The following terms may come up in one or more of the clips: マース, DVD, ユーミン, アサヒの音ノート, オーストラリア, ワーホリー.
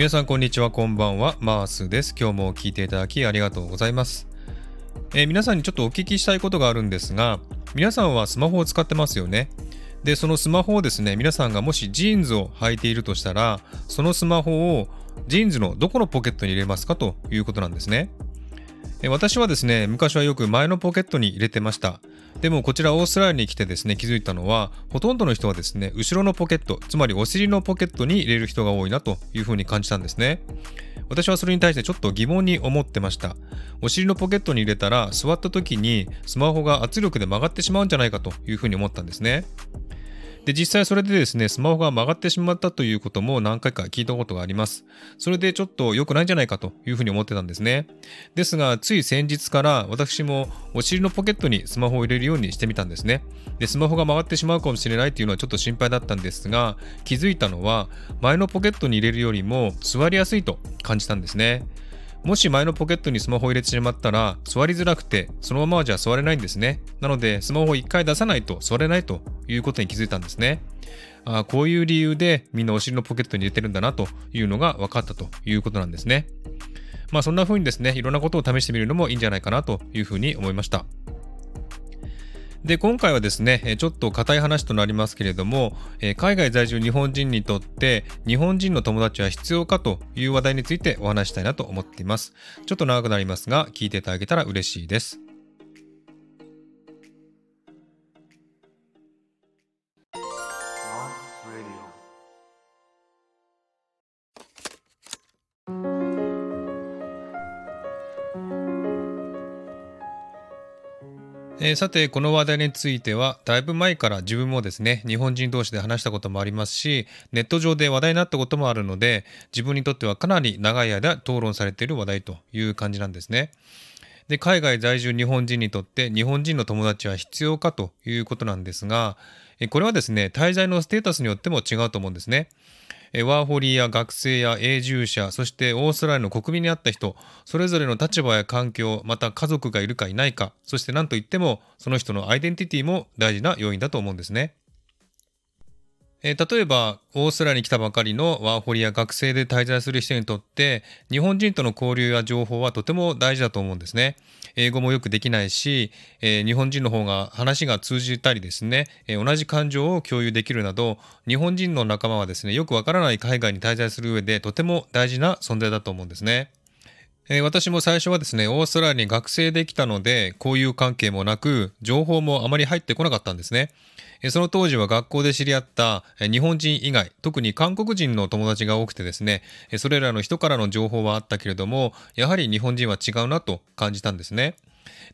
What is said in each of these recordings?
皆さんこんにちは、こんばんは、マースです。今日も聞いていただきありがとうございます。皆さんにちょっとお聞きしたいことがあるんですが、皆さんはスマホを使ってますよね。で、そのスマホをですね、皆さんがもしジーンズを履いているとしたら、そのスマホをジーンズのどこのポケットに入れますかということなんですね。私はですね、昔はよく前のポケットに入れてました。でもこちらオーストラリアに来てですね、気づいたのは、ほとんどの人はですね、後ろのポケット、つまりお尻のポケットに入れる人が多いなというふうに感じたんですね。私はそれに対してちょっと疑問に思ってました。お尻のポケットに入れたら、座った時にスマホが圧力で曲がってしまうんじゃないかというふうに思ったんですね。で、実際それでですね、スマホが曲がってしまったということも何回か聞いたことがあります。それでちょっと良くないんじゃないかというふうに思ってたんですね。ですが、つい先日から私もお尻のポケットにスマホを入れるようにしてみたんですね。で、スマホが曲がってしまうかもしれないというのはちょっと心配だったんですが、気づいたのは、前のポケットに入れるよりも座りやすいと感じたんですね。もし前のポケットにスマホを入れてしまったら、座りづらくて、そのままじゃ座れないんですね。なので、スマホを一回出さないと座れないということに気づいたんですね。こういう理由でみんなお尻のポケットに入れてるんだなというのが分かったということなんですね。そんな風にですね、いろんなことを試してみるのもいいんじゃないかなというふうに思いました。で、今回はですね、ちょっと固い話となりますけれども、海外在住日本人にとって日本人の友達は必要かという話題についてお話したいなと思っています。ちょっと長くなりますが、聞いていただけたら嬉しいです。さて、この話題についてはだいぶ前から自分もですね、日本人同士で話したこともありますし、ネット上で話題になったこともあるので、自分にとってはかなり長い間討論されている話題という感じなんですね。で、海外在住日本人にとって日本人の友達は必要かということなんですが、これはですね、滞在のステータスによっても違うと思うんですね。ワーホリーや学生や永住者、そしてオーストラリアの国民になった人、それぞれの立場や環境、また家族がいるかいないか、そして何といってもその人のアイデンティティも大事な要因だと思うんですね。例えばオーストラリアに来たばかりのワーホリや学生で滞在する人にとって、日本人との交流や情報はとても大事だと思うんですね。英語もよくできないし、日本人の方が話が通じたりですね、同じ感情を共有できるなど、日本人の仲間はですね、よくわからない海外に滞在する上でとても大事な存在だと思うんですね。私も最初はですね、オーストラリアに学生で来たので、交友関係もなく、情報もあまり入ってこなかったんですね。その当時は学校で知り合った日本人以外、特に韓国人の友達が多くてですね、それらの人からの情報はあったけれども、やはり日本人は違うなと感じたんですね。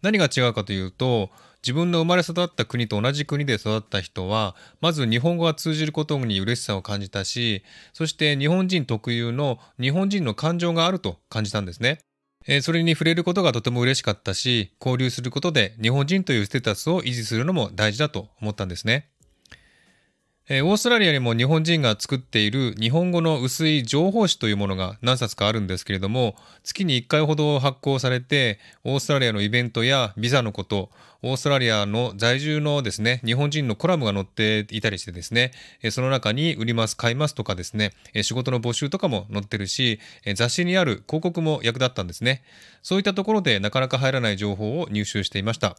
何が違うかというと、自分の生まれ育った国と同じ国で育った人は、まず日本語が通じることに嬉しさを感じたし、そして日本人特有の日本人の感情があると感じたんですね。それに触れることがとても嬉しかったし、交流することで日本人というステータスを維持するのも大事だと思ったんですね。オーストラリアにも日本人が作っている日本語の薄い情報誌というものが何冊かあるんですけれども、月に1回ほど発行されて、オーストラリアのイベントやビザのこと、オーストラリアの在住のですね、日本人のコラムが載っていたりしてですね、その中に売ります、買いますとかですね、仕事の募集とかも載ってるし、雑誌にある広告も役立ったんですね。そういったところでなかなか入らない情報を入手していました。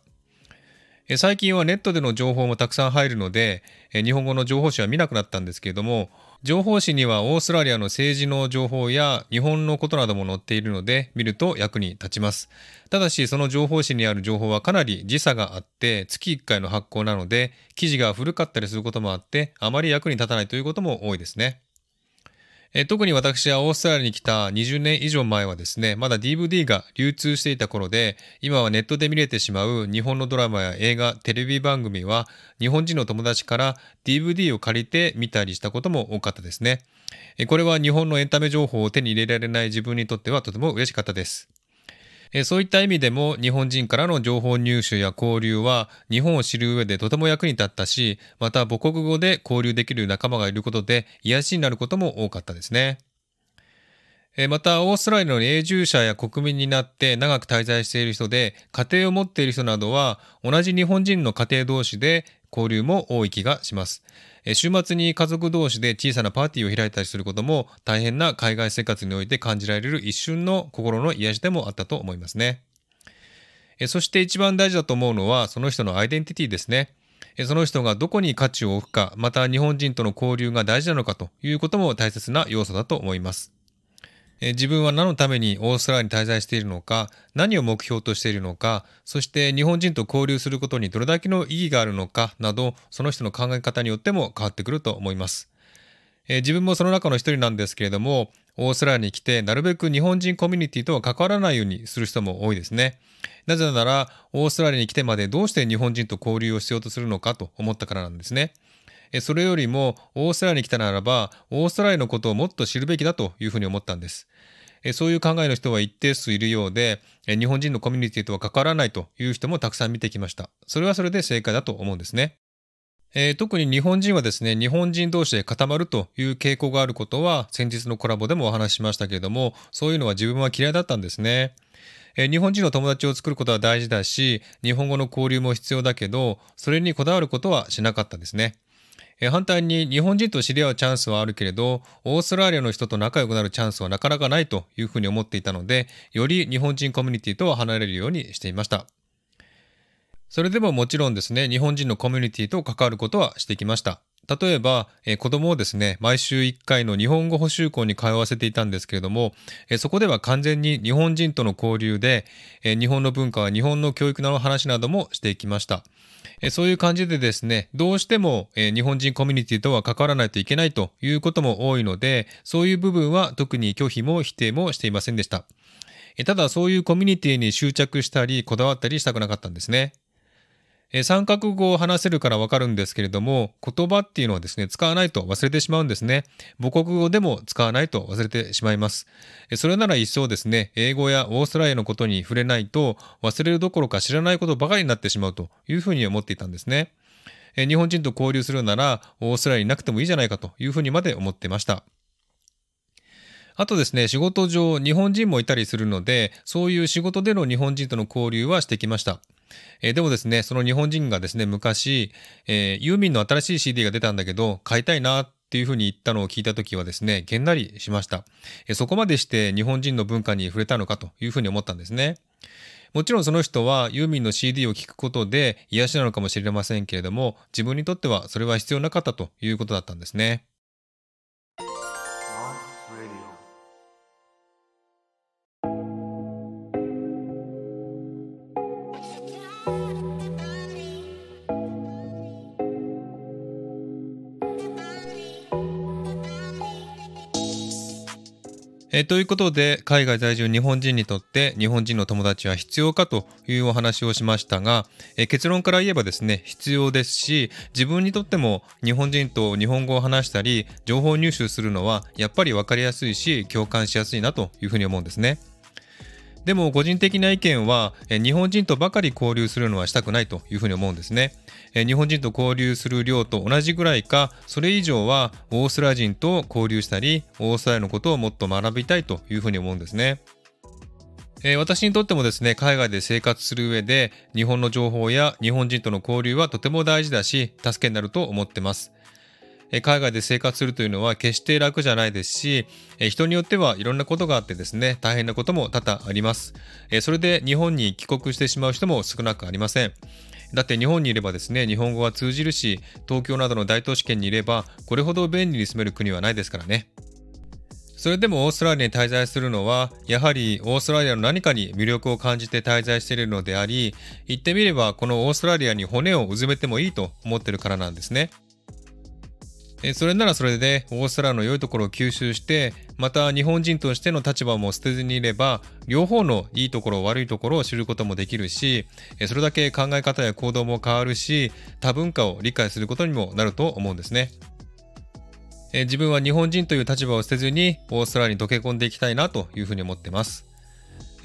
最近はネットでの情報もたくさん入るので、日本語の情報誌は見なくなったんですけれども、情報誌にはオーストラリアの政治の情報や日本のことなども載っているので、見ると役に立ちます。ただし、その情報誌にある情報はかなり時差があって、月1回の発行なので、記事が古かったりすることもあって、あまり役に立たないということも多いですね。特に私はオーストラリアに来た20年以上前はですね、まだ DVD が流通していた頃で、今はネットで見れてしまう日本のドラマや映画、テレビ番組は、日本人の友達から DVD を借りて見たりしたことも多かったですね。これは日本のエンタメ情報を手に入れられない自分にとってはとても嬉しかったです。そういった意味でも、日本人からの情報入手や交流は日本を知る上でとても役に立ったし、また母国語で交流できる仲間がいることで癒しになることも多かったですね。また、オーストラリアの永住者や国民になって長く滞在している人で、家庭を持っている人などは、同じ日本人の家庭同士で交流も多い気がします。週末に家族同士で小さなパーティーを開いたりすることも、大変な海外生活において感じられる一瞬の心の癒しでもあったと思いますね。そして一番大事だと思うのは、その人のアイデンティティですね。その人がどこに価値を置くか、また日本人との交流が大事なのかということも大切な要素だと思います。自分は何のためにオーストラリアに滞在しているのか、何を目標としているのか、そして日本人と交流することにどれだけの意義があるのかなど、その人の考え方によっても変わってくると思います。自分もその中の一人なんですけれども、オーストラリアに来てなるべく日本人コミュニティとは関わらないようにする人も多いですね。なぜなら、オーストラリアに来てまでどうして日本人と交流をしようとするのかと思ったからなんですね。それよりもオーストラリアに来たならば、オーストラリアのことをもっと知るべきだというふうに思ったんです。そういう考えの人は一定数いるようで、日本人のコミュニティとは関わらないという人もたくさん見てきました。それはそれで正解だと思うんですね。特に日本人はですね、日本人同士で固まるという傾向があることは、先日のコラボでもお話ししましたけれども、そういうのは自分は嫌いだったんですね。日本人の友達を作ることは大事だし、日本語の交流も必要だけど、それにこだわることはしなかったですね。反対に、日本人と知り合うチャンスはあるけれど、オーストラリアの人と仲良くなるチャンスはなかなかないというふうに思っていたので、より日本人コミュニティとは離れるようにしていました。それでももちろんですね、日本人のコミュニティと関わることはしてきました。例えば、子供をですね、毎週1回の日本語補習校に通わせていたんですけれども、そこでは完全に日本人との交流で、日本の文化は日本の教育の話などもしていきました。そういう感じでですね、どうしても日本人コミュニティとは関わらないといけないということも多いので、そういう部分は特に拒否も否定もしていませんでした。ただ、そういうコミュニティに執着したりこだわったりしたくなかったんですね。三角語を話せるからわかるんですけれども、言葉っていうのはですね、使わないと忘れてしまうんですね。母国語でも使わないと忘れてしまいます。それなら一生ですね、英語やオーストラリアのことに触れないと、忘れるどころか知らないことばかりになってしまうというふうに思っていたんですね。日本人と交流するなら、オーストラリアになくてもいいじゃないかというふうにまで思ってました。あとですね、仕事上日本人もいたりするので、そういう仕事での日本人との交流はしてきました。でもですね、その日本人がですね、昔、ユーミンの新しい CD が出たんだけど買いたいなっていうふうに言ったのを聞いた時はですね、げんなりしました。そこまでして日本人の文化に触れたのかというふうに思ったんですね。もちろんその人はユーミンの CD を聴くことで癒しなのかもしれませんけれども、自分にとってはそれは必要なかったということだったんですね。ということで、海外在住日本人にとって日本人の友達は必要かというお話をしましたが、結論から言えばですね、必要ですし、自分にとっても日本人と日本語を話したり情報入手するのはやっぱり分かりやすいし、共感しやすいなというふうに思うんですね。でも個人的な意見は、日本人とばかり交流するのはしたくないというふうに思うんですね。日本人と交流する量と同じぐらいか、それ以上はオーストラリア人と交流したり、オーストラリアのことをもっと学びたいというふうに思うんですね。私にとってもですね、海外で生活する上で日本の情報や日本人との交流はとても大事だし、助けになると思ってます。海外で生活するというのは決して楽じゃないですし、人によってはいろんなことがあってですね、大変なことも多々あります。それで日本に帰国してしまう人も少なくありません。だって日本にいればですね、日本語は通じるし、東京などの大都市圏にいればこれほど便利に住める国はないですからね。それでもオーストラリアに滞在するのは、やはりオーストラリアの何かに魅力を感じて滞在しているのであり、言ってみればこのオーストラリアに骨をうずめてもいいと思ってるからなんですね。それならそれでオーストラリアの良いところを吸収して、また日本人としての立場も捨てずにいれば、両方のいいところ悪いところを知ることもできるし、それだけ考え方や行動も変わるし、多文化を理解することにもなると思うんですね。自分は日本人という立場を捨てずにオーストラリアに溶け込んでいきたいなというふうに思ってます。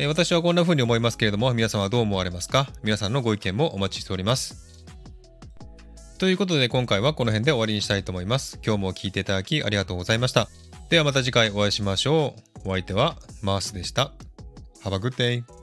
私はこんなふうに思いますけれども、皆さんはどう思われますか？皆さんのご意見もお待ちしております。ということで、今回はこの辺で終わりにしたいと思います。今日も聞いていただきありがとうございました。ではまた次回お会いしましょう。お相手はマースでした。Have a good day!